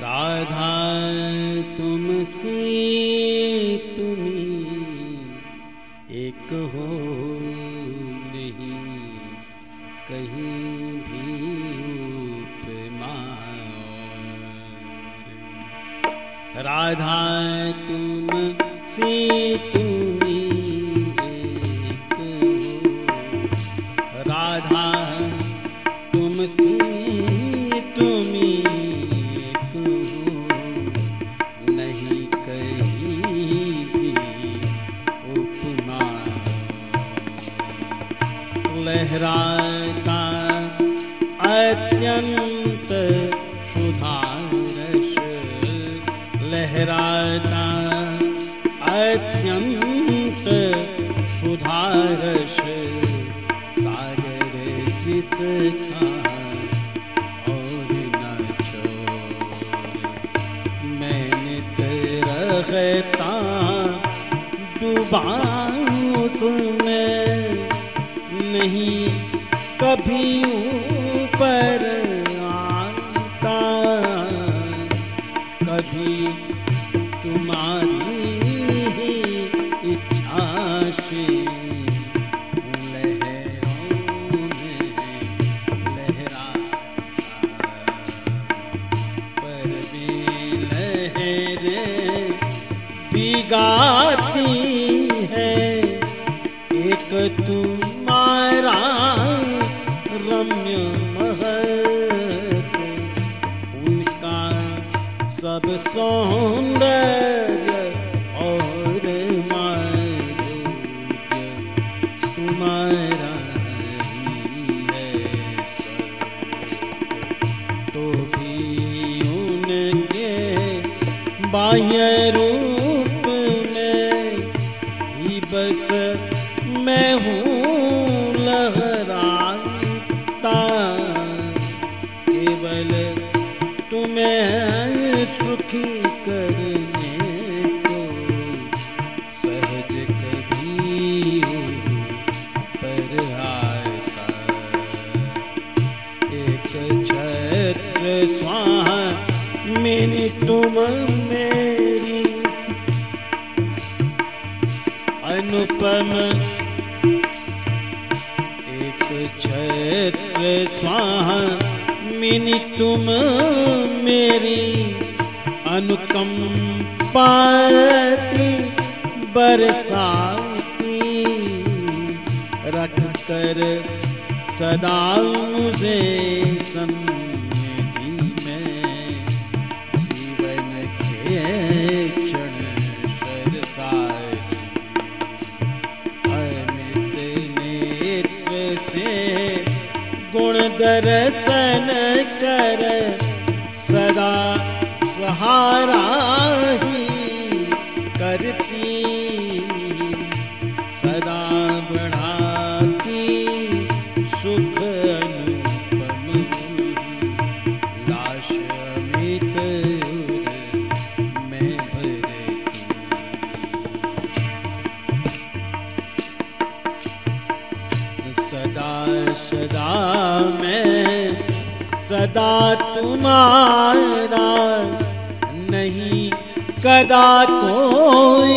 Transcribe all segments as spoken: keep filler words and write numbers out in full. राधा तुमसे तुम्हें एक हो नहीं कहीं भी उपमा। राधा तुमसे तुम्हें एक हो, राधा तुमसे तुम्हें लहराता अत्यंत सुधारस, लहराता अत्यंत सुधारस सागर जिसका और न छोड़। मैंने तेरा रहता डुबाऊं तुम्हें नहीं कभी ऊपर आता, कभी तुम्हारी इच्छा से लहरों में लहरा पर भी लहरें बिगाती है। एक तुम रम्य महक उनका सब सौंदर्य और माधुर्य तुम्हारा ही है सब। तो भी उनके बाह्य रूप में ही बस मैं हूँ तुम्हें सुखी करने को सहज कभी पर आता। एक छत्र स्वामिनी तुम मेरी अनुपम, एक छत्र स्वाहा मिनी तुम मेरी अनुकंपाती बरसाती रख कर सदा मुझे सन्निधि में जीवन के क्षण सरसाती। अमित नेत्र से गुण दर्शन कर सदा सहारा ही करती, सदा बढ़ाती सुख अनुपम। लाश अमित में भरती सदा सदा में सदा तुम्हारा नहीं कदा कोई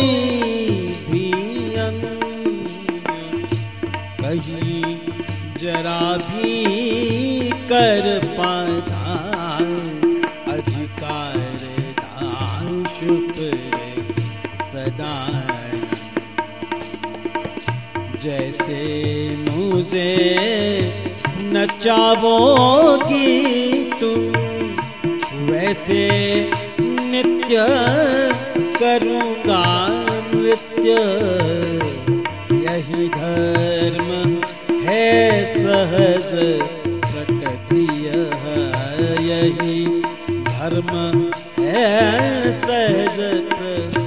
भी अंग कहीं जरा भी कर पाता। अधिकार दान शुक्र सदा जैसे मुझे नचाओगी तुम वैसे नित्य करूँगा नृत्य। यही धर्म है सहज प्रकृति, यही धर्म है सहज प्रकृति।